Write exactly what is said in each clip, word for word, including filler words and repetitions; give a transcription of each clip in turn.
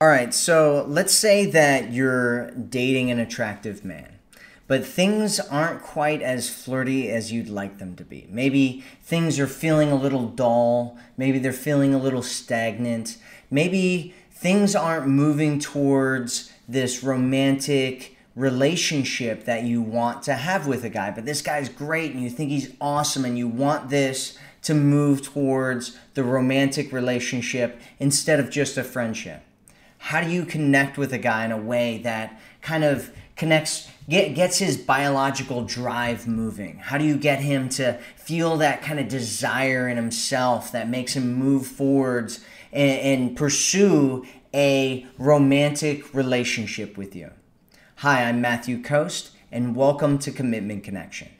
All right, so let's say that you're dating an attractive man, but things aren't quite as flirty as you'd like them to be. Maybe things are feeling a little dull. Maybe they're feeling a little stagnant. Maybe things aren't moving towards this romantic relationship that you want to have with a guy. But this guy's great and you think he's awesome and you want this to move towards the romantic relationship instead of just a friendship. How do you connect with a guy in a way that kind of connects, get, gets his biological drive moving? How do you get him to feel that kind of desire in himself that makes him move forwards and, and pursue a romantic relationship with you? Hi, I'm Matthew Coast, and welcome to Commitment Connection.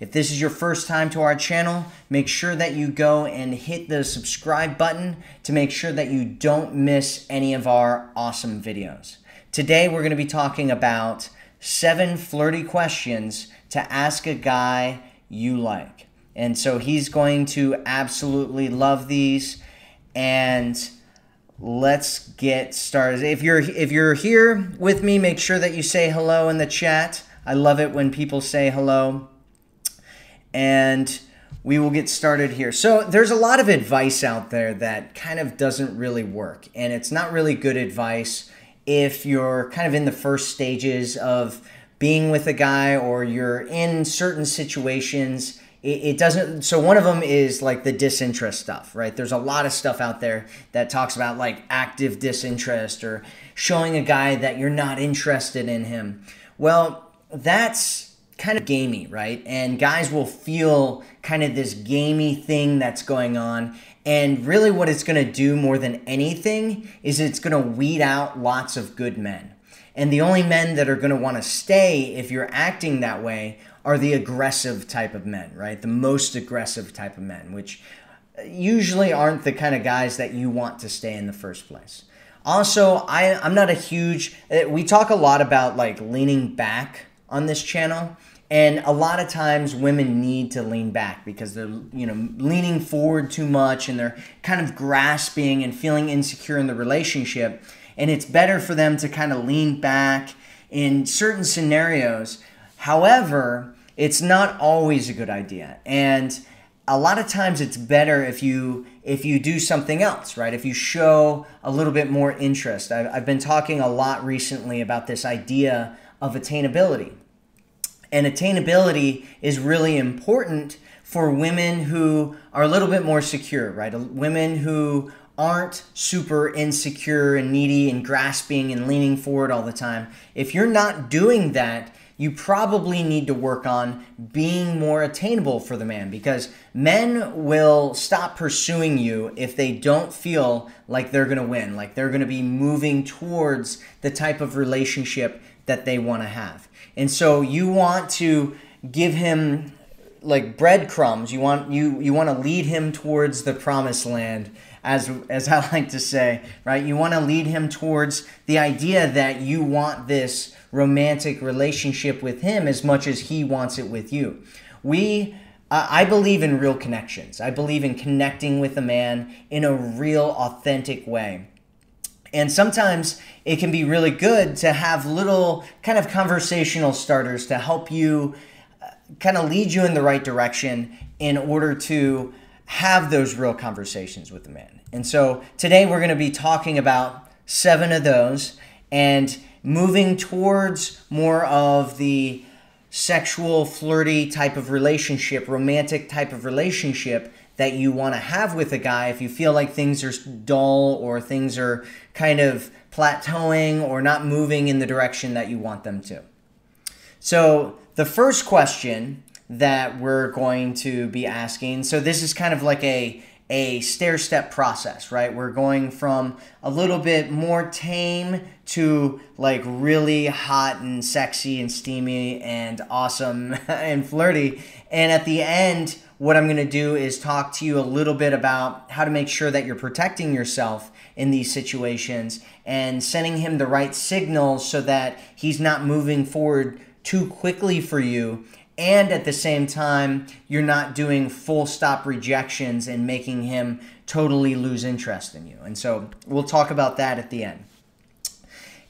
If this is your first time to our channel, make sure that you go and hit the subscribe button to make sure that you don't miss any of our awesome videos. Today, we're going to be talking about seven flirty questions to ask a guy you like. And so he's going to absolutely love these. And let's get started. If you're, if you're here with me, make sure that you say hello in the chat. I love it when people say hello. And we will get started here. So there's a lot of advice out there that kind of doesn't really work. And it's not really good advice if you're kind of in the first stages of being with a guy or you're in certain situations. It, it doesn't. So one of them is like the disinterest stuff, right? There's a lot of stuff out there that talks about like active disinterest or showing a guy that you're not interested in him. Well, that's kind of gamey, right? And guys will feel kind of this gamey thing that's going on. And really what it's going to do more than anything is it's going to weed out lots of good men. And the only men that are going to want to stay if you're acting that way are the aggressive type of men, right? The most aggressive type of men, which usually aren't the kind of guys that you want to stay in the first place. Also, I, I'm not a huge, we talk a lot about like leaning back on this channel. And a lot of times women need to lean back because they're, you know, leaning forward too much and they're kind of grasping and feeling insecure in the relationship. And it's better for them to kind of lean back in certain scenarios. However, it's not always a good idea. And a lot of times it's better if you if you do something else, right? If you show a little bit more interest. I've, I've been talking a lot recently about this idea of attainability. And attainability is really important for women who are a little bit more secure, right? Women who aren't super insecure and needy and grasping and leaning forward all the time. If you're not doing that, you probably need to work on being more attainable for the man, because men will stop pursuing you if they don't feel like they're gonna win, like they're gonna be moving towards the type of relationship that they want to have. And so you want to give him like breadcrumbs. You want you you want to lead him towards the promised land, as as I like to say, right? You want to lead him towards the idea that you want this romantic relationship with him as much as he wants it with you. We uh, I believe in real connections. I believe in connecting with a man in a real, authentic way. And sometimes it can be really good to have little kind of conversational starters to help you uh, kind of lead you in the right direction in order to have those real conversations with the man. And so today we're going to be talking about seven of those and moving towards more of the sexual, flirty type of relationship, romantic type of relationship that you want to have with a guy if you feel like things are dull or things are kind of plateauing or not moving in the direction that you want them to. So the first question that we're going to be asking, so this is kind of like a, a stair-step process, right? We're going from a little bit more tame to like really hot and sexy and steamy and awesome and flirty. And at the end, what I'm going to do is talk to you a little bit about how to make sure that you're protecting yourself in these situations and sending him the right signals so that he's not moving forward too quickly for you. And at the same time, you're not doing full stop rejections and making him totally lose interest in you. And so we'll talk about that at the end.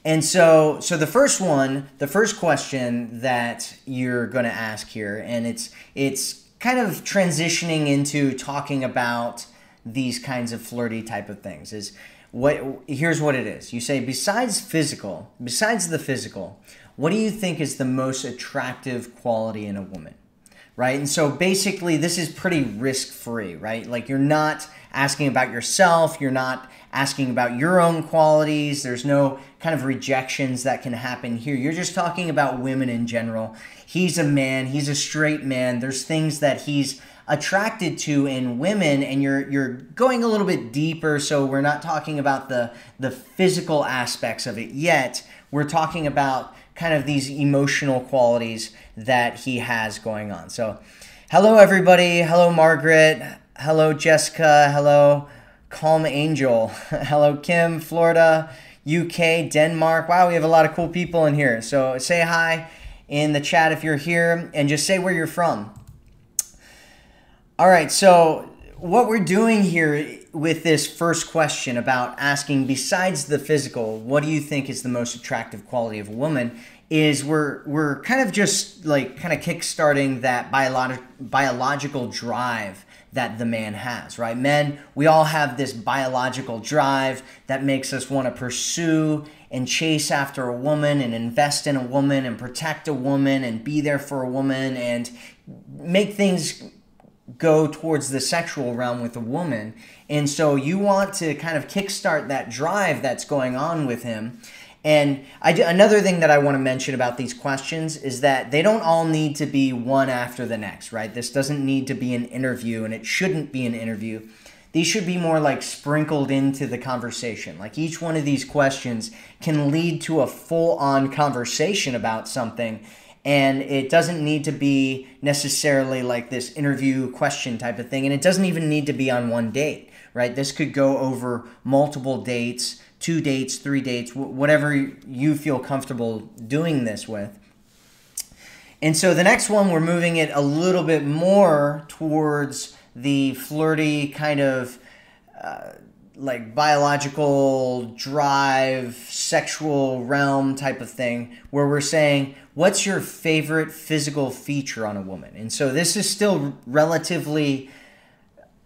And so, so the first one, the first question that you're going to ask here, and it's, it's kind of transitioning into talking about these kinds of flirty type of things, is what, here's what it is. You say, besides physical, besides the physical, what do you think is the most attractive quality in a woman? Right? And so basically this is pretty risk-free, right? Like you're not asking about yourself, you're not asking about your own qualities, there's no kind of rejections that can happen here. You're just talking about women in general. He's a man, he's a straight man, there's things that he's attracted to in women, and you're you're going a little bit deeper, so we're not talking about the, the physical aspects of it yet. We're talking about kind of these emotional qualities that he has going on. So, hello everybody. Hello Margaret. Hello Jessica. Hello Calm Angel. Hello Kim, Florida, U K, Denmark. Wow, we have a lot of cool people in here. So say hi in the chat if you're here and just say where you're from. All right, so what we're doing here with this first question about asking besides the physical, what do you think is the most attractive quality of a woman, is we're we're kind of just like kind of kickstarting that biolog biological drive that the man has, right? Men, we all have this biological drive that makes us want to pursue and chase after a woman and invest in a woman and protect a woman and be there for a woman and make things go towards the sexual realm with a woman. And so you want to kind of kickstart that drive that's going on with him. And I do, another thing that I want to mention about these questions is that they don't all need to be one after the next, right? This doesn't need to be an interview, and it shouldn't be an interview. These should be more like sprinkled into the conversation. Like each one of these questions can lead to a full-on conversation about something. And it doesn't need to be necessarily like this interview question type of thing. And it doesn't even need to be on one date, right? This could go over multiple dates, two dates, three dates, whatever you feel comfortable doing this with. And so the next one, we're moving it a little bit more towards the flirty kind of uh, like biological drive, sexual realm type of thing, where we're saying, what's your favorite physical feature on a woman? And so this is still relatively,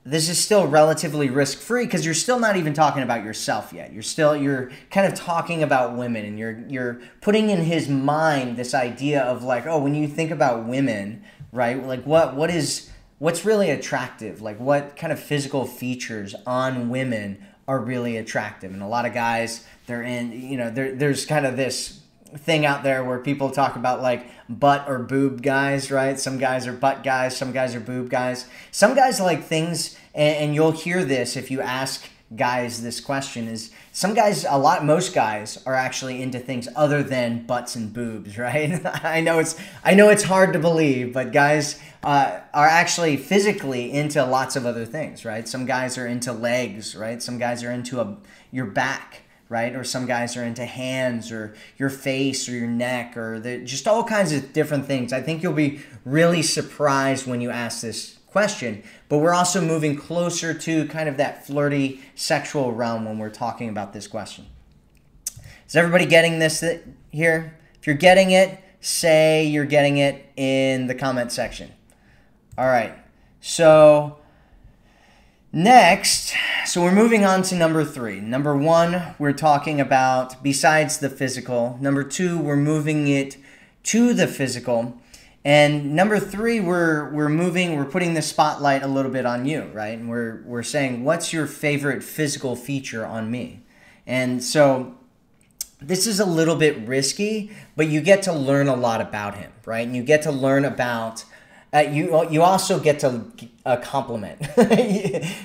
this is still relatively risk-free, because you're still not even talking about yourself yet. You're still, you're kind of talking about women, and you're, you're putting in his mind this idea of like, oh, when you think about women, right? Like what, what is, what's really attractive? Like what kind of physical features on women are really attractive? And a lot of guys, they're in, you know, there's kind of this thing out there where people talk about like butt or boob guys, right? Some guys are butt guys. Some guys are boob guys. Some guys like things, and, and you'll hear this if you ask guys this question, is some guys, a lot, most guys are actually into things other than butts and boobs, right? I know it's, I know it's hard to believe, but guys uh, are actually physically into lots of other things, right? Some guys are into legs, right? Some guys are into a, your back, right? Or some guys are into hands or your face or your neck, or the, just all kinds of different things. I think you'll be really surprised when you ask this question, but we're also moving closer to kind of that flirty sexual realm when we're talking about this question. Is everybody getting this here? If you're getting it, say you're getting it in the comment section. All right. So next, so we're moving on to number three. Number one, we're talking about besides the physical. Number two, we're moving it to the physical. And number three, we're we're moving, we're putting the spotlight a little bit on you, right? And we're we're saying, what's your favorite physical feature on me? And so this is a little bit risky, but you get to learn a lot about him, right? And you get to learn about uh, you you also get to uh, compliment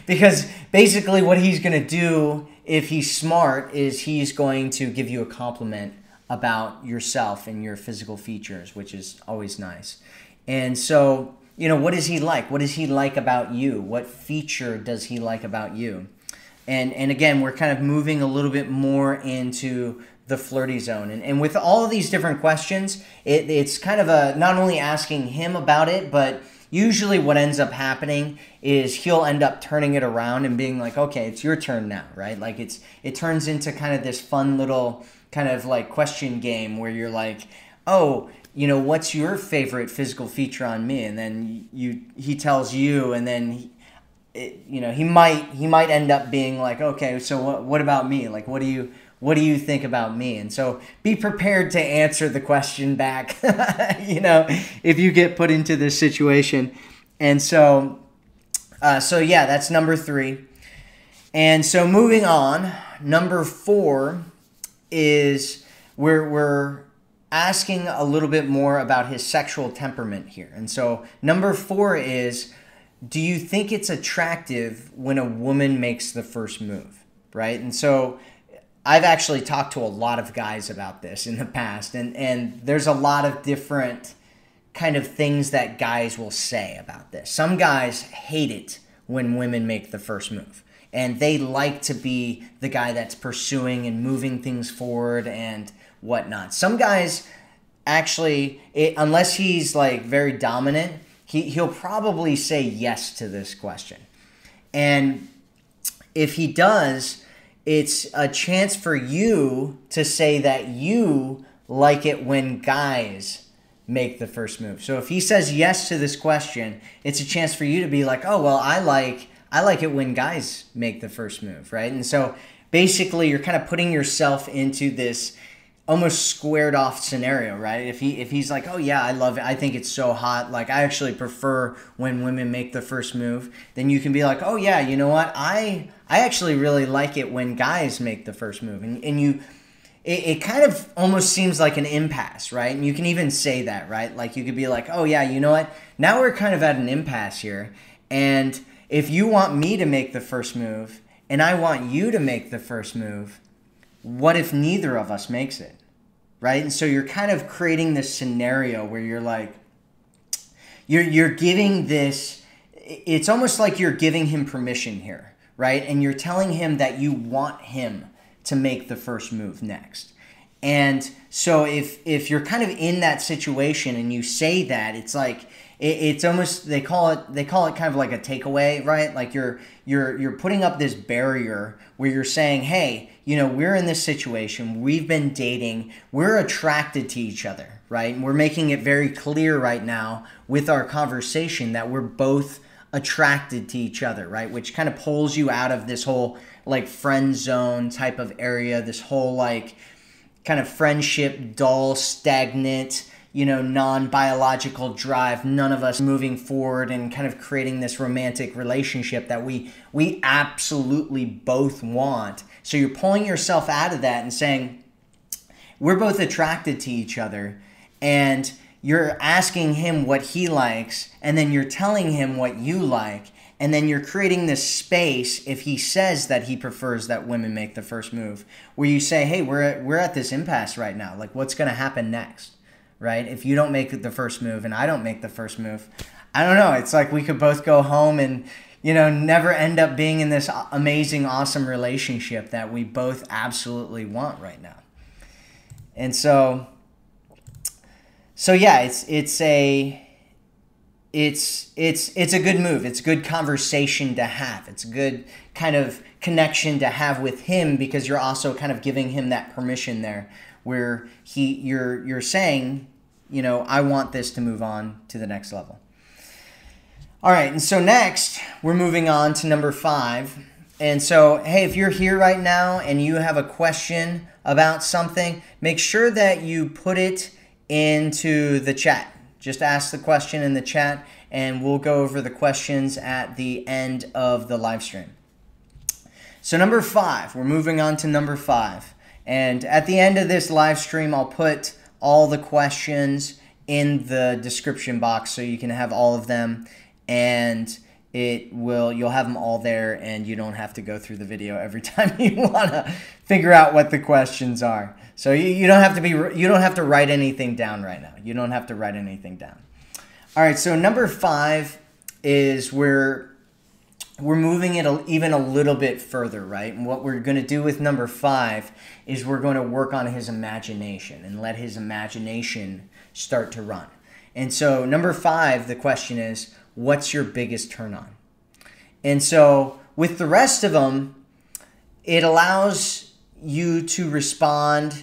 because basically what he's going to do if he's smart is he's going to give you a compliment about yourself and your physical features, which is always nice. And so, you know, what is he like? What does he like about you? What feature does he like about you? And and again, we're kind of moving a little bit more into the flirty zone. And, and with all of these different questions, it, it's kind of a, not only asking him about it, but usually what ends up happening is he'll end up turning it around and being like, okay, it's your turn now, right? Like it's it turns into kind of this fun little kind of like question game where you're like, oh, you know, what's your favorite physical feature on me? And then you he tells you, and then he, it, you know, he might he might end up being like, okay, so what what about me? Like, what do you what do you think about me? And so be prepared to answer the question back, you know, if you get put into this situation. And so, uh, so yeah, that's number three. And so moving on, number four is we're, we're asking a little bit more about his sexual temperament here. And so number four is, do you think it's attractive when a woman makes the first move, right? And so I've actually talked to a lot of guys about this in the past, and, and there's a lot of different kind of things that guys will say about this. Some guys hate it when women make the first move, and they like to be the guy that's pursuing and moving things forward and whatnot. Some guys actually, it, unless he's like very dominant, he, he'll probably say yes to this question. And if he does, it's a chance for you to say that you like it when guys make the first move. So if he says yes to this question, it's a chance for you to be like, oh, well, I like I like it when guys make the first move, right? And so basically you're kind of putting yourself into this almost squared off scenario, right? If he if he's like, oh yeah, I love it, I think it's so hot, like I actually prefer when women make the first move, then you can be like, oh yeah, you know what, I I actually really like it when guys make the first move. And, and you, it, it kind of almost seems like an impasse, right? And you can even say that, right? Like you could be like, oh yeah, you know what? Now we're kind of at an impasse here. And if you want me to make the first move and I want you to make the first move, what if neither of us makes it, right? And so you're kind of creating this scenario where you're like, you're, you're giving this, it's almost like you're giving him permission here, right? And you're telling him that you want him to make the first move next. And so if if you're kind of in that situation and you say that, it's like it, it's almost they call it they call it kind of like a takeaway, right? Like you're you're you're putting up this barrier where you're saying, "Hey, you know, we're in this situation. We've been dating. We're attracted to each other, right? And we're making it very clear right now with our conversation that we're both attracted to each other," right? Which kind of pulls you out of this whole like friend zone type of area, this whole like kind of friendship, dull, stagnant, you know, non-biological drive, none of us moving forward and kind of creating this romantic relationship that we we absolutely both want. So you're pulling yourself out of that and saying, we're both attracted to each other, and you're asking him what he likes, and then you're telling him what you like, and then you're creating this space if he says that he prefers that women make the first move, where you say, hey, we're at, we're at this impasse right now. Like, what's going to happen next, right? If you don't make the first move and I don't make the first move, I don't know. It's like we could both go home and, you know, never end up being in this amazing, awesome relationship that we both absolutely want right now. And so... So yeah, it's it's a it's it's it's a good move. It's a good conversation to have. It's a good kind of connection to have with him, because you're also kind of giving him that permission there where he you're you're saying, you know, I want this to move on to the next level. All right, and so next, we're moving on to number five. And so, hey, if you're here right now and you have a question about something, make sure that you put it into the chat. Just ask the question in the chat, and we'll go over the questions at the end of the live stream. So number five, we're moving on to number five. And at the end of this live stream, I'll put all the questions in the description box so you can have all of them, and it will you'll have them all there, and you don't have to go through the video every time you want to figure out what the questions are. So you, you don't have to be you don't have to write anything down right now. You don't have to write anything down. All right, so number five is we're we're moving it a, even a little bit further, right? And what we're going to do with number five is we're going to work on his imagination and let his imagination start to run. And so number five, the question is, what's your biggest turn on? And so with the rest of them, it allows you to respond.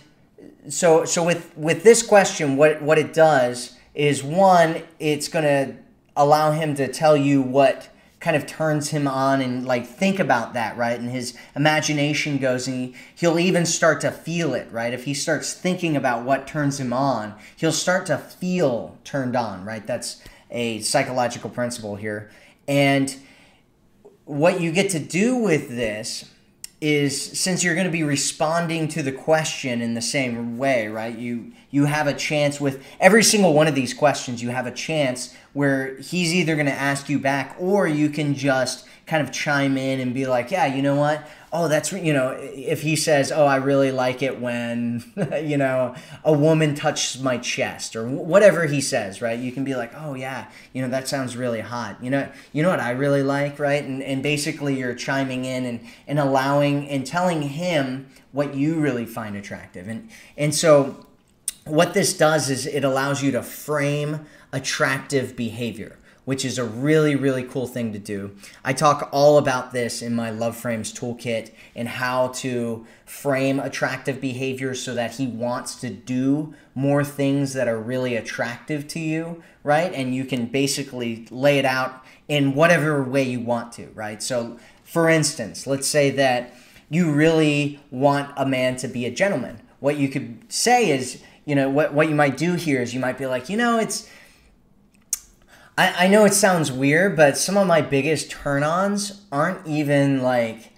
So so with, with this question, what, what it does is, one, it's going to allow him to tell you what kind of turns him on and like think about that, right? And his imagination goes, and he, he'll even start to feel it, right? If he starts thinking about what turns him on, he'll start to feel turned on, right? That's a psychological principle here. And what you get to do with this is, since you're going to be responding to the question in the same way, right? You you have a chance with every single one of these questions, you have a chance where he's either going to ask you back, or you can just kind of chime in and be like, yeah, you know what? Oh, that's, you know, if he says, oh, I really like it when, you know, a woman touches my chest, or whatever he says, right? You can be like, oh yeah, you know, that sounds really hot. You know, you know what I really like, right? And, and basically you're chiming in and, and allowing and telling him what you really find attractive. And, and so what this does is it allows you to frame attractive behavior, which is a really, really cool thing to do. I talk all about this in my Love Frames Toolkit and how to frame attractive behavior so that he wants to do more things that are really attractive to you, right? And you can basically lay it out in whatever way you want to, right? So for instance, let's say that you really want a man to be a gentleman. What you could say is, you know, what, what you might do here is you might be like, you know, it's, I know it sounds weird, but some of my biggest turn-ons aren't even like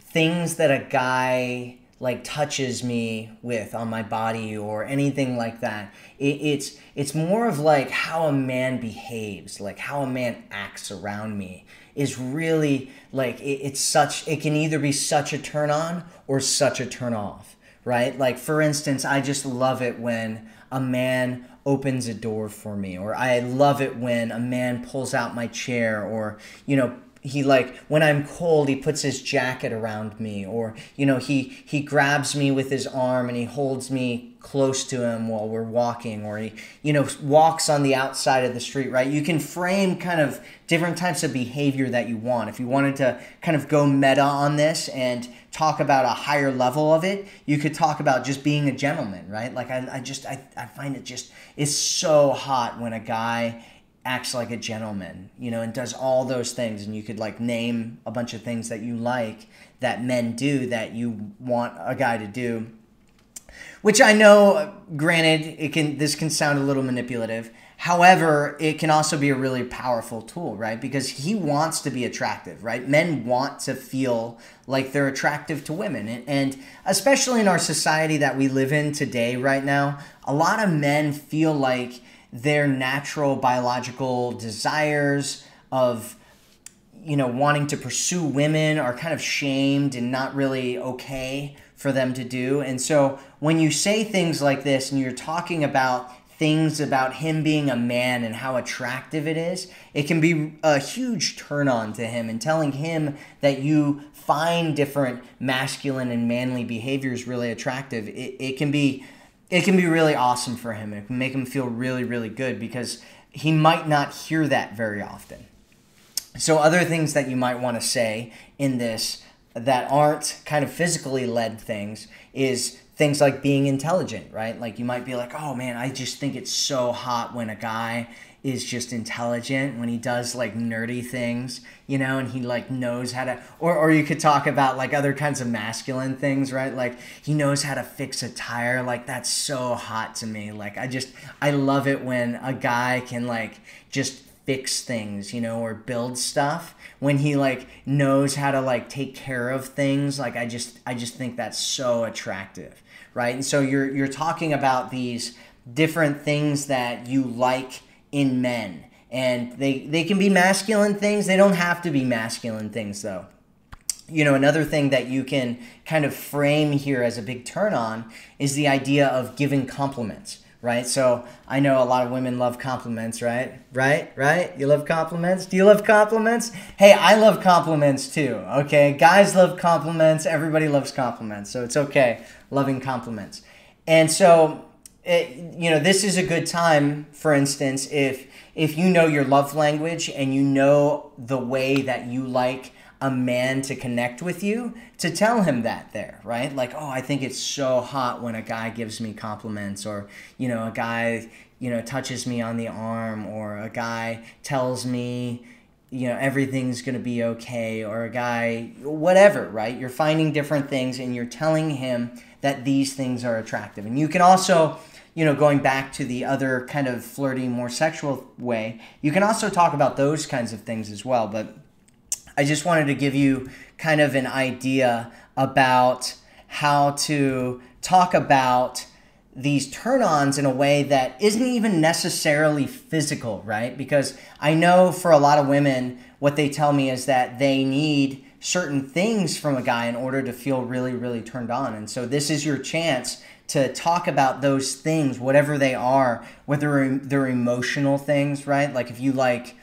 things that a guy like touches me with on my body or anything like that. It, it's it's more of like how a man behaves, like how a man acts around me is really like it, it's such it can either be such a turn-on or such a turn-off, right? Like for instance, I just love it when a man opens a door for me, or I love it when a man pulls out my chair, or, you know, he like, when I'm cold, he puts his jacket around me, or, you know, he, he grabs me with his arm and he holds me close to him while we're walking, or he, you know, walks on the outside of the street, right? You can frame kind of different types of behavior that you want. If you wanted to kind of go meta on this and talk about a higher level of it, you could talk about just being a gentleman, right? Like I, I just, I, I find it just, it's so hot when a guy acts like a gentleman, you know, and does all those things. And you could like name a bunch of things that you like that men do that you want a guy to do, which I know, granted, it can, this can sound a little manipulative. However, it can also be a really powerful tool, right? Because he wants to be attractive, right? Men want to feel like they're attractive to women. And especially in our society that we live in today right now, a lot of men feel like their natural biological desires of, you know, wanting to pursue women are kind of shamed and not really okay for them to do. And so when you say things like this and you're talking about things about him being a man and how attractive it is, it can be a huge turn on to him, and telling him that you find different masculine and manly behaviors really attractive, it, it can be It can be really awesome for him. It can make him feel really, really good because he might not hear that very often. So other things that you might want to say in this that aren't kind of physically led things is things like being intelligent, right? Like you might be like, oh man, I just think it's so hot when a guy is just intelligent, when he does like nerdy things, you know, and he like knows how to, or, or you could talk about like other kinds of masculine things, right? Like he knows how to fix a tire. Like that's so hot to me. Like I just, I love it when a guy can like just fix things, you know, or build stuff, when he like knows how to like take care of things. Like I just, I just think that's so attractive, right? And so you're, you're talking about these different things that you like in men, and they they can be masculine things. They don't have to be masculine things though. You know, another thing that you can kind of frame here as a big turn on is the idea of giving compliments, right? So I know a lot of women love compliments, right? Right? Right? You love compliments? Do you love compliments? Hey, I love compliments too, okay? Guys love compliments. Everybody loves compliments, so it's okay loving compliments. And so it, you know, this is a good time, for instance, if if you know your love language and you know the way that you like a man to connect with you, to tell him that there, right? Like, oh, I think it's so hot when a guy gives me compliments, or, you know, a guy, you know, touches me on the arm, or a guy tells me, you know, everything's going to be okay, or a guy, whatever, right? You're finding different things and you're telling him that these things are attractive. And you can also, you know, going back to the other kind of flirty, more sexual way, you can also talk about those kinds of things as well. But I just wanted to give you kind of an idea about how to talk about these turn-ons in a way that isn't even necessarily physical, right? Because I know for a lot of women, what they tell me is that they need certain things from a guy in order to feel really, really turned on. And so this is your chance to talk about those things, whatever they are, whether they're emotional things, right? Like if you like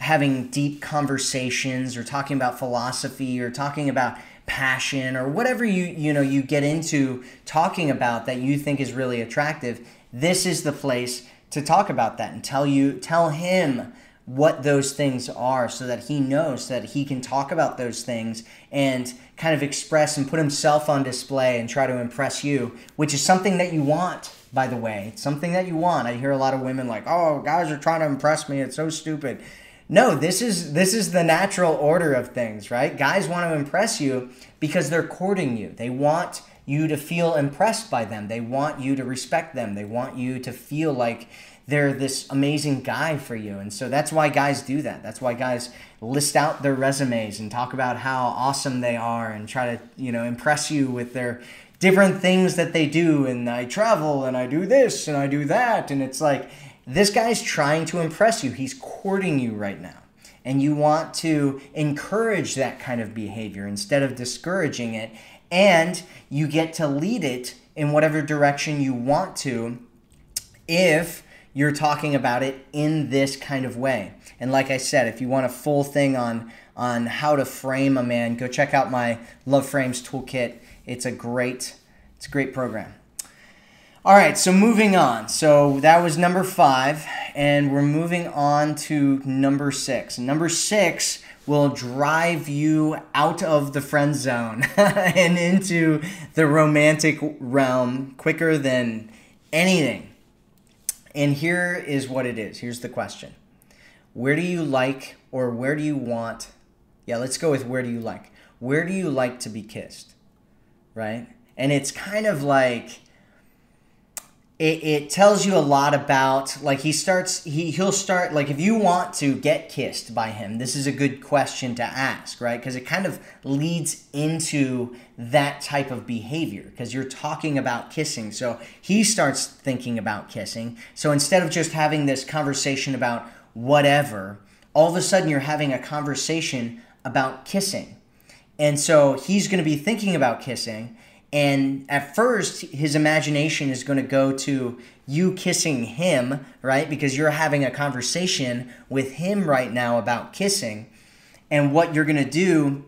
having deep conversations, or talking about philosophy, or talking about passion, or whatever you you know you get into talking about that you think is really attractive, this is the place to talk about that and tell you tell him what those things are, so that he knows that he can talk about those things and kind of express and put himself on display and try to impress you, which is something that you want, by the way. It's something that you want. I hear a lot of women like, oh, guys are trying to impress me, it's so stupid. No, this is this is the natural order of things, right? Guys want to impress you because they're courting you. They want you to feel impressed by them. They want you to respect them. They want you to feel like they're this amazing guy for you. And so that's why guys do that. That's why guys list out their resumes and talk about how awesome they are and try to, you know, impress you with their different things that they do. And I travel and I do this and I do that. And it's like, this guy's trying to impress you. He's courting you right now. And you want to encourage that kind of behavior instead of discouraging it. And you get to lead it in whatever direction you want to if you're talking about it in this kind of way. And like I said, if you want a full thing on, on how to frame a man, go check out my Love Frames Toolkit. It's a great, it's a great program. All right, so moving on. So that was number five, and we're moving on to number six. Number six will drive you out of the friend zone and into the romantic realm quicker than anything. And here is what it is. Here's the question. Where do you like, or where do you want? Yeah, let's go with where do you like. Where do you like to be kissed, right? And it's kind of like, It, it tells you a lot about, like, he starts, he, he'll start, like, if you want to get kissed by him, this is a good question to ask, right? Because it kind of leads into that type of behavior, because you're talking about kissing. So he starts thinking about kissing. So instead of just having this conversation about whatever, all of a sudden you're having a conversation about kissing. And so he's going to be thinking about kissing. And at first, his imagination is going to go to you kissing him, right? Because you're having a conversation with him right now about kissing. And what you're going to do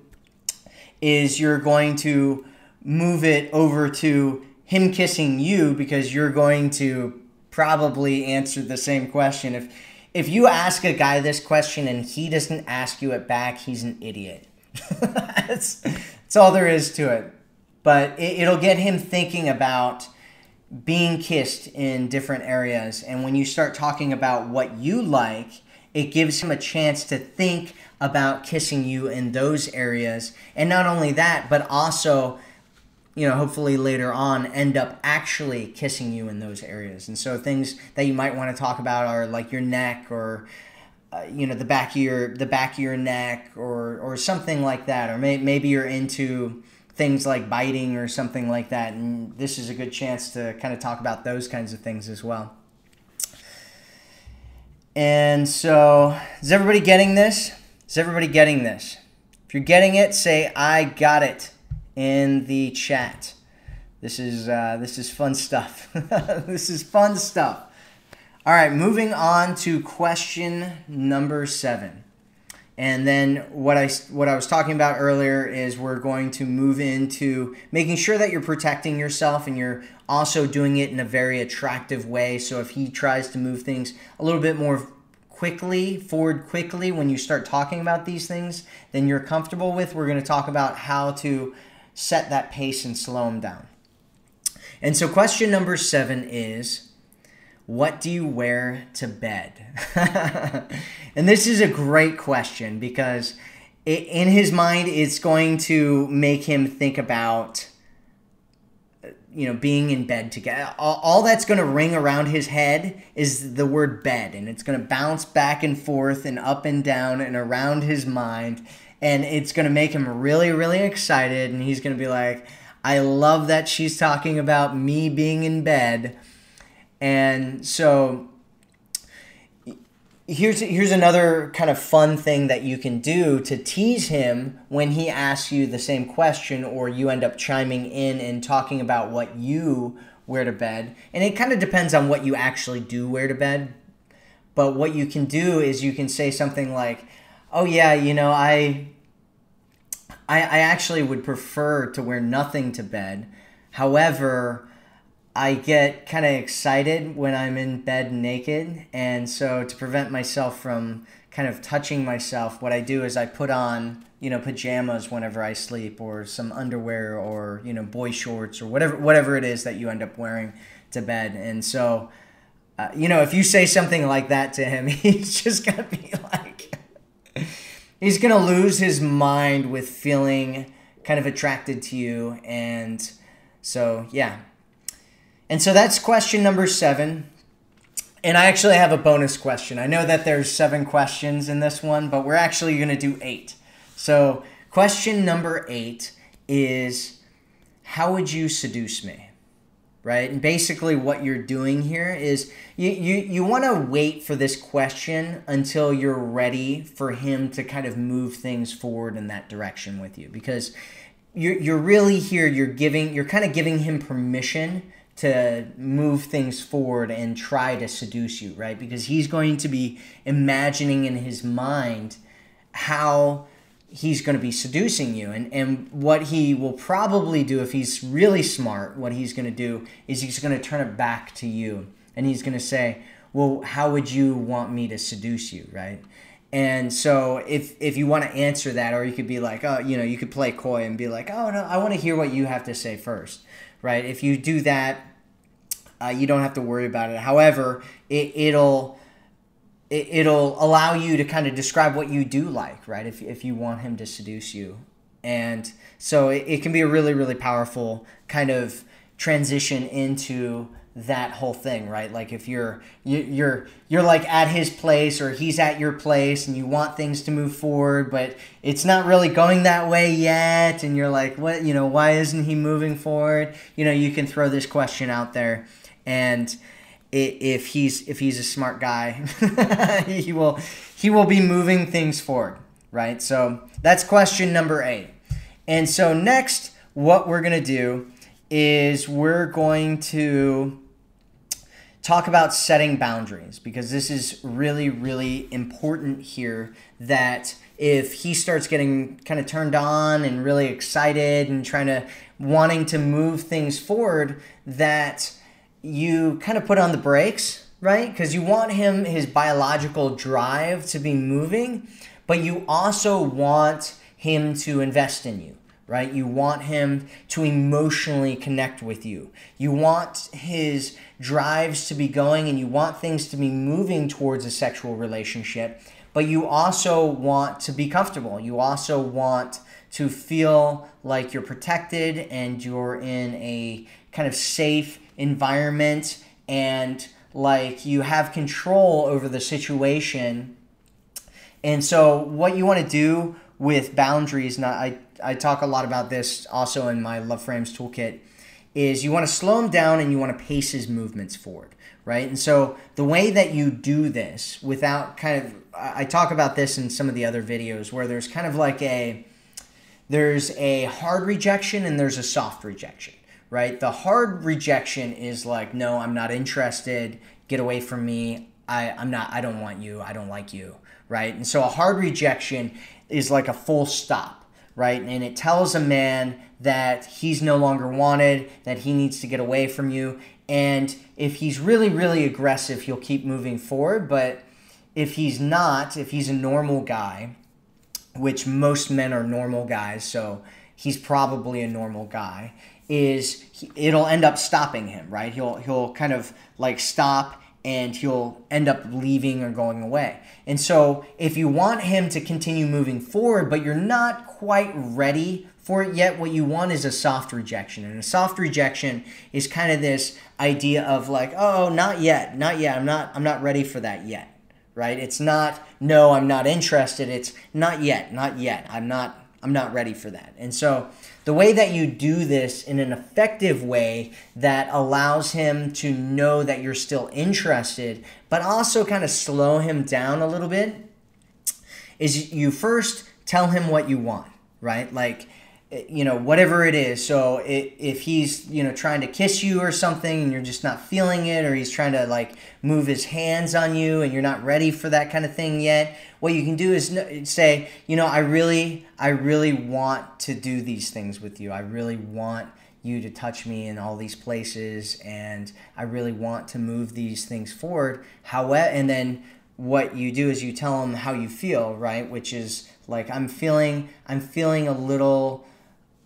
is you're going to move it over to him kissing you, because you're going to probably answer the same question. If, if you ask a guy this question and he doesn't ask you it back, he's an idiot. That's, that's all there is to it. But it'll get him thinking about being kissed in different areas. And when you start talking about what you like, it gives him a chance to think about kissing you in those areas. And not only that, but also, you know, hopefully later on end up actually kissing you in those areas. And so things that you might want to talk about are like your neck, or Uh, you know, the back of your the back of your neck, or or something like that. Or may, maybe you're into things like biting or something like that, and this is a good chance to kind of talk about those kinds of things as well. And so, is everybody getting this? Is everybody getting this? If you're getting it, say I got it in the chat. This is uh, this is fun stuff. This is fun stuff. All right, moving on to question number seven. And then what I, what I was talking about earlier is we're going to move into making sure that you're protecting yourself and you're also doing it in a very attractive way. So if he tries to move things a little bit more quickly, forward quickly, when you start talking about these things than you're comfortable with, we're going to talk about how to set that pace and slow him down. And so question number seven is, what do you wear to bed? And this is a great question because it, in his mind, it's going to make him think about, you know, being in bed together. All, all that's going to ring around his head is the word bed, and it's going to bounce back and forth and up and down and around his mind. And it's going to make him really, really excited. And he's going to be like, I love that she's talking about me being in bed. And so here's here's another kind of fun thing that you can do to tease him when he asks you the same question, or you end up chiming in and talking about what you wear to bed. And it kind of depends on what you actually do wear to bed. But what you can do is you can say something like, oh yeah, you know, I I, I actually would prefer to wear nothing to bed. However, I get kind of excited when I'm in bed naked, and so to prevent myself from kind of touching myself, what I do is I put on, you know, pajamas whenever I sleep, or some underwear, or, you know, boy shorts, or whatever whatever it is that you end up wearing to bed. And so, uh, you know, if you say something like that to him, he's just gonna be like, he's gonna lose his mind with feeling kind of attracted to you. And so, yeah. And so that's question number seven. And I actually have a bonus question. I know that there's seven questions in this one, but we're actually going to do eight. So question number eight is, how would you seduce me? Right? And basically what you're doing here is you, you, you want to wait for this question until you're ready for him to kind of move things forward in that direction with you. Because you're, you're really here, you're giving, you're kind of giving him permission to move things forward and try to seduce you, right? Because he's going to be imagining in his mind how he's going to be seducing you. And, and what he will probably do, if he's really smart, what he's going to do is he's going to turn it back to you. And he's going to say, well, how would you want me to seduce you, right? And so if if you want to answer that, or you could be like, oh, you know, you could play coy and be like, oh, no, I want to hear what you have to say first. Right? If you do that, uh, you don't have to worry about it. However, it, it'll it, it'll allow you to kind of describe what you do like, right? If if you want him to seduce you, and so it, it can be a really, really powerful kind of transition into that whole thing, right? Like if you're you, you're you're like at his place, or he's at your place, and you want things to move forward, but it's not really going that way yet, and you're like, what, you know, why isn't he moving forward? You know, you can throw this question out there, and it, if he's if he's a smart guy, he will he will be moving things forward, right? So that's question number eight. And so next, what we're gonna do is we're going to talk about setting boundaries, because this is really, really important here, that if he starts getting kind of turned on and really excited and trying to wanting to move things forward, that you kind of put on the brakes, right? Because you want him, his biological drive to be moving, but you also want him to invest in you, right? You want him to emotionally connect with you. You want his drives to be going, and you want things to be moving towards a sexual relationship, but you also want to be comfortable. You also want to feel like you're protected and you're in a kind of safe environment, and like you have control over the situation. And so what you want to do with boundaries, and I, I talk a lot about this also in my Love Frames Toolkit, is you want to slow him down and you want to pace his movements forward, right? And so the way that you do this without kind of, I talk about this in some of the other videos where there's kind of like a, there's a hard rejection and there's a soft rejection, right? The hard rejection is like, no, I'm not interested, get away from me, I, I'm not, I don't want you, I don't like you, right? And so a hard rejection is like a full stop, right? And it tells a man that he's no longer wanted, that he needs to get away from you. And if he's really, really aggressive, he'll keep moving forward. But if he's not, if he's a normal guy, which most men are normal guys, so he's probably a normal guy, is he, it'll end up stopping him, right? He'll, he'll kind of like stop, and he'll end up leaving or going away. And so if you want him to continue moving forward, but you're not quite ready for it yet, what you want is a soft rejection. And a soft rejection is kind of this idea of like, oh, not yet, not yet, I'm not, I'm not ready for that yet, right? It's not, no, I'm not interested. It's not yet, not yet, I'm not, I'm not ready for that. And so the way that you do this in an effective way that allows him to know that you're still interested, but also kind of slow him down a little bit, is you first tell him what you want, right? Like, you know, whatever it is. So if he's, you know, trying to kiss you or something and you're just not feeling it, or he's trying to like move his hands on you and you're not ready for that kind of thing yet, what you can do is say, you know, I really, I really want to do these things with you. I really want you to touch me in all these places, and I really want to move these things forward. However, and then what you do is you tell him how you feel, right? Which is like, I'm feeling, I'm feeling a little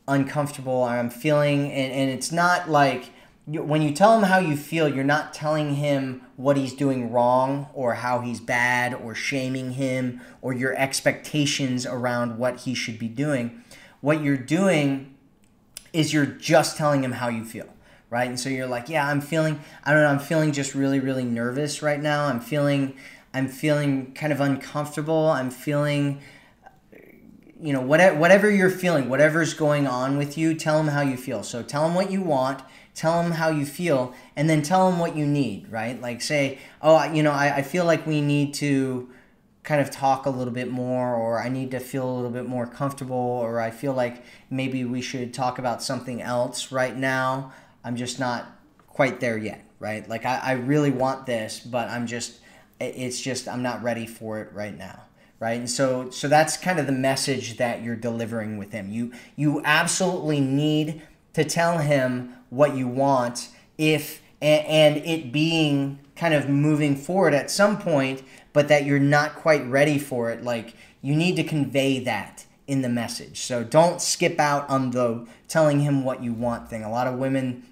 uncomfortable, or I'm feeling, and, and it's not like, when you tell him how you feel, you're not telling him what he's doing wrong, or how he's bad, or shaming him, or your expectations around what he should be doing. What you're doing is you're just telling him how you feel, right? And so you're like, yeah, I'm feeling, I don't know, I'm feeling just really, really nervous right now. I'm feeling, I'm feeling kind of uncomfortable. I'm feeling, you know, whatever, whatever you're feeling, whatever's going on with you, tell them how you feel. So tell them what you want, tell them how you feel, and then tell them what you need, right? Like say, oh, you know, I, I feel like we need to kind of talk a little bit more, or I need to feel a little bit more comfortable, or I feel like maybe we should talk about something else right now. I'm just not quite there yet, right? Like I, I really want this, but I'm just, it's just, I'm not ready for it right now. Right? And so, so that's kind of the message that you're delivering with him. You, you absolutely need to tell him what you want, if, and, and it being kind of moving forward at some point, but that you're not quite ready for it. Like you need to convey that in the message. So don't skip out on the telling him what you want thing. A lot of women,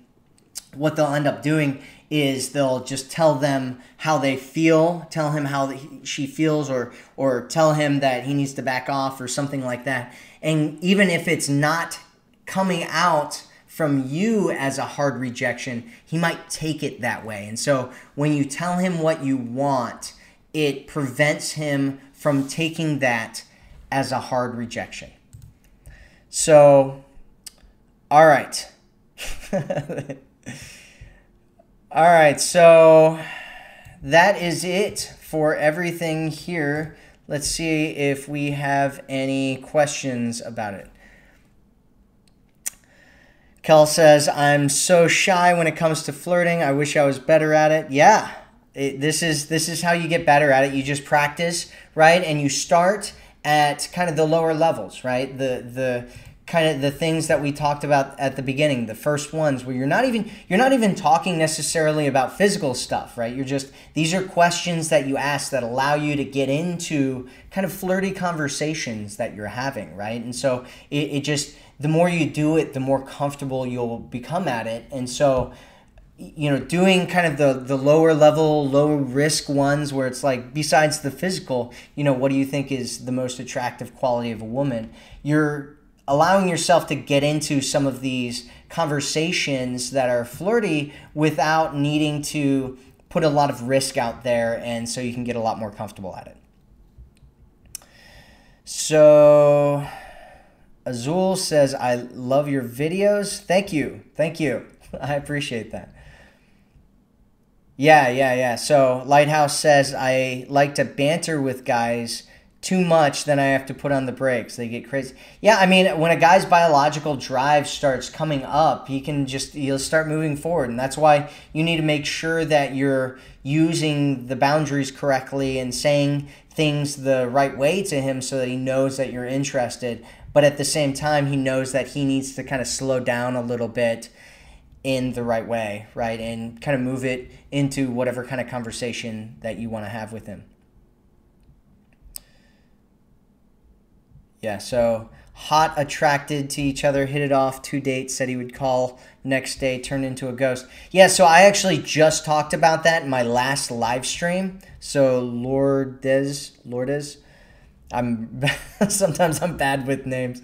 what they'll end up doing is they'll just tell them how they feel, tell him how he, she feels, or or tell him that he needs to back off or something like that. And even if it's not coming out from you as a hard rejection, he might take it that way. And so when you tell him what you want, it prevents him from taking that as a hard rejection. So, all right. All right, so that is it for everything here. Let's see if we have any questions about it. Kel says, I'm so shy when it comes to flirting. I wish I was better at it. Yeah, it, this is, this is how you get better at it. You just practice, right? And you start at kind of the lower levels, right? The, the, kind of the things that we talked about at the beginning, the first ones where you're not even, you're not even talking necessarily about physical stuff, right? You're just, these are questions that you ask that allow you to get into kind of flirty conversations that you're having, right? And so it, it just, the more you do it, the more comfortable you'll become at it. And so, you know, doing kind of the, the lower level, low risk ones where it's like, besides the physical, you know, what do you think is the most attractive quality of a woman? You're allowing yourself to get into some of these conversations that are flirty without needing to put a lot of risk out there, and so you can get a lot more comfortable at it. So Azul says, I love your videos. Thank you. Thank you. I appreciate that. Yeah, yeah, yeah. So Lighthouse says, I like to banter with guys too much, then I have to put on the brakes. They get crazy. Yeah, I mean, when a guy's biological drive starts coming up, he can just, he'll start moving forward. And that's why you need to make sure that you're using the boundaries correctly and saying things the right way to him so that he knows that you're interested. But at the same time, he knows that he needs to kind of slow down a little bit in the right way, right? And kind of move it into whatever kind of conversation that you want to have with him. Yeah, so hot, attracted to each other, hit it off, two dates, said he would call next day, turned into a ghost. Yeah, so I actually just talked about that in my last live stream. So Lourdes, Lourdes, I'm, sometimes I'm bad with names.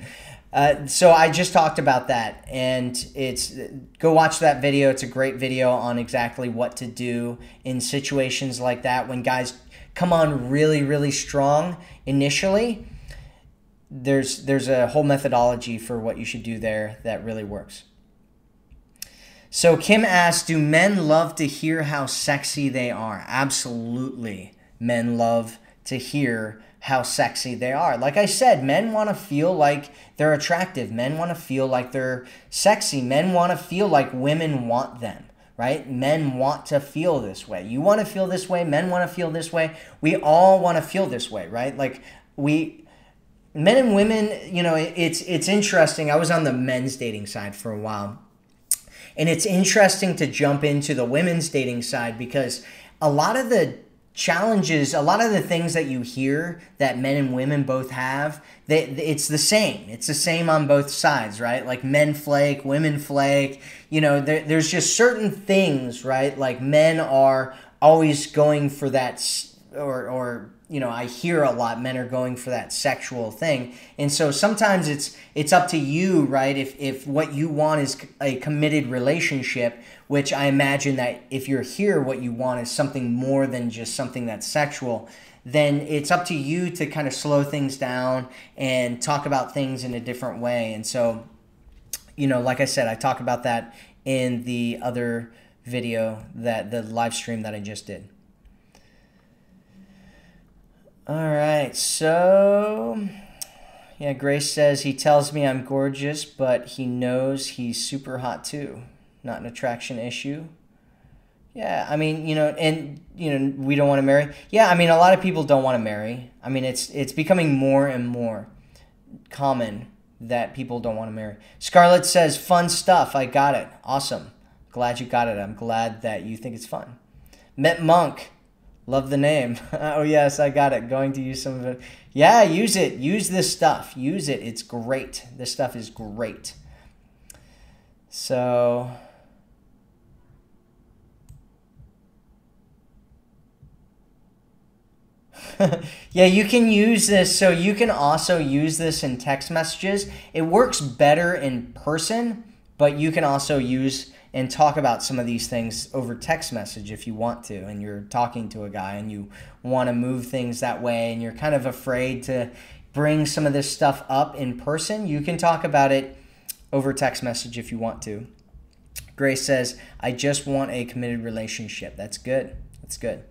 Uh, so I just talked about that, and it's, go watch that video. It's a great video on exactly what to do in situations like that when guys come on really, really strong initially. There's there's a whole methodology for what you should do there that really works. So Kim asks, do men love to hear how sexy they are? Absolutely. Men love to hear how sexy they are. Like I said, men want to feel like they're attractive. Men want to feel like they're sexy. Men want to feel like women want them, right? Men want to feel this way. You want to feel this way. Men want to feel this way. We all want to feel this way, right? Like we... Men and women, you know, it's it's interesting. I was on the men's dating side for a while. And it's interesting to jump into the women's dating side because a lot of the challenges, a lot of the things that you hear that men and women both have, they, it's the same. It's the same on both sides, right? Like men flake, women flake. You know, there, there's just certain things, right? Like men are always going for that or or... you know, I hear a lot men are going for that sexual thing. And so sometimes it's it's up to you, right? If, if what you want is a committed relationship, which I imagine that if you're here, what you want is something more than just something that's sexual, then it's up to you to kind of slow things down and talk about things in a different way. And so, you know, like I said, I talk about that in the other video, that the live stream that I just did. All right, so, yeah, Grace says, he tells me I'm gorgeous, but he knows he's super hot too. Not an attraction issue. Yeah, I mean, you know, and, you know, we don't want to marry. Yeah, I mean, a lot of people don't want to marry. I mean, it's it's becoming more and more common that people don't want to marry. Scarlett says, fun stuff. I got it. Awesome. Glad you got it. I'm glad that you think it's fun. Met Monk. Love the name. Oh, yes, I got it. Going to use some of it. Yeah, use it. Use this stuff. Use it. It's great. This stuff is great. So, yeah, you can use this. So you can also use this in text messages. It works better in person, but you can also use and talk about some of these things over text message if you want to, and you're talking to a guy and you want to move things that way and you're kind of afraid to bring some of this stuff up in person, you can talk about it over text message if you want to. Grace says, I just want a committed relationship. That's good. That's good.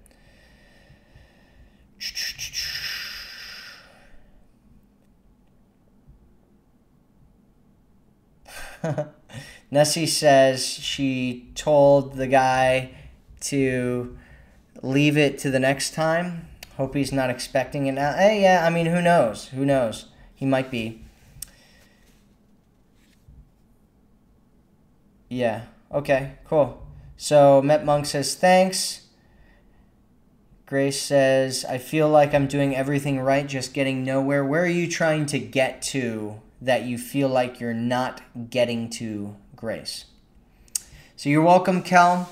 Nessie says she told the guy to leave it to the next time. Hope he's not expecting it now. Hey, yeah, I mean, who knows? Who knows? He might be. Yeah, okay, cool. So Met Monk says, thanks. Grace says, I feel like I'm doing everything right, just getting nowhere. Where are you trying to get to that you feel like you're not getting to, Grace? So you're welcome, Kel.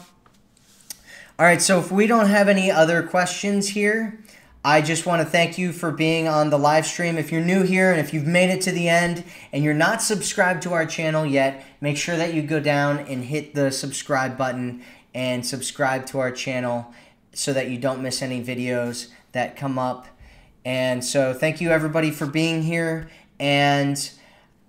All right, so if we don't have any other questions here, I just want to thank you for being on the live stream. If you're new here and if you've made it to the end and you're not subscribed to our channel yet, make sure that you go down and hit the subscribe button and subscribe to our channel so that you don't miss any videos that come up. And so thank you everybody for being here. And,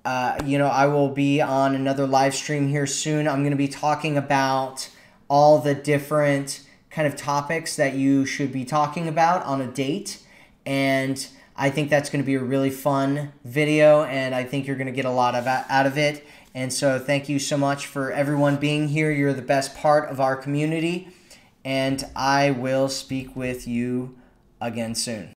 uh, you know, I will be on another live stream here soon. I'm going to be talking about all the different kind of topics that you should be talking about on a date. And I think that's going to be a really fun video, and I think you're going to get a lot of out of it. And so thank you so much for everyone being here. You're the best part of our community, and I will speak with you again soon.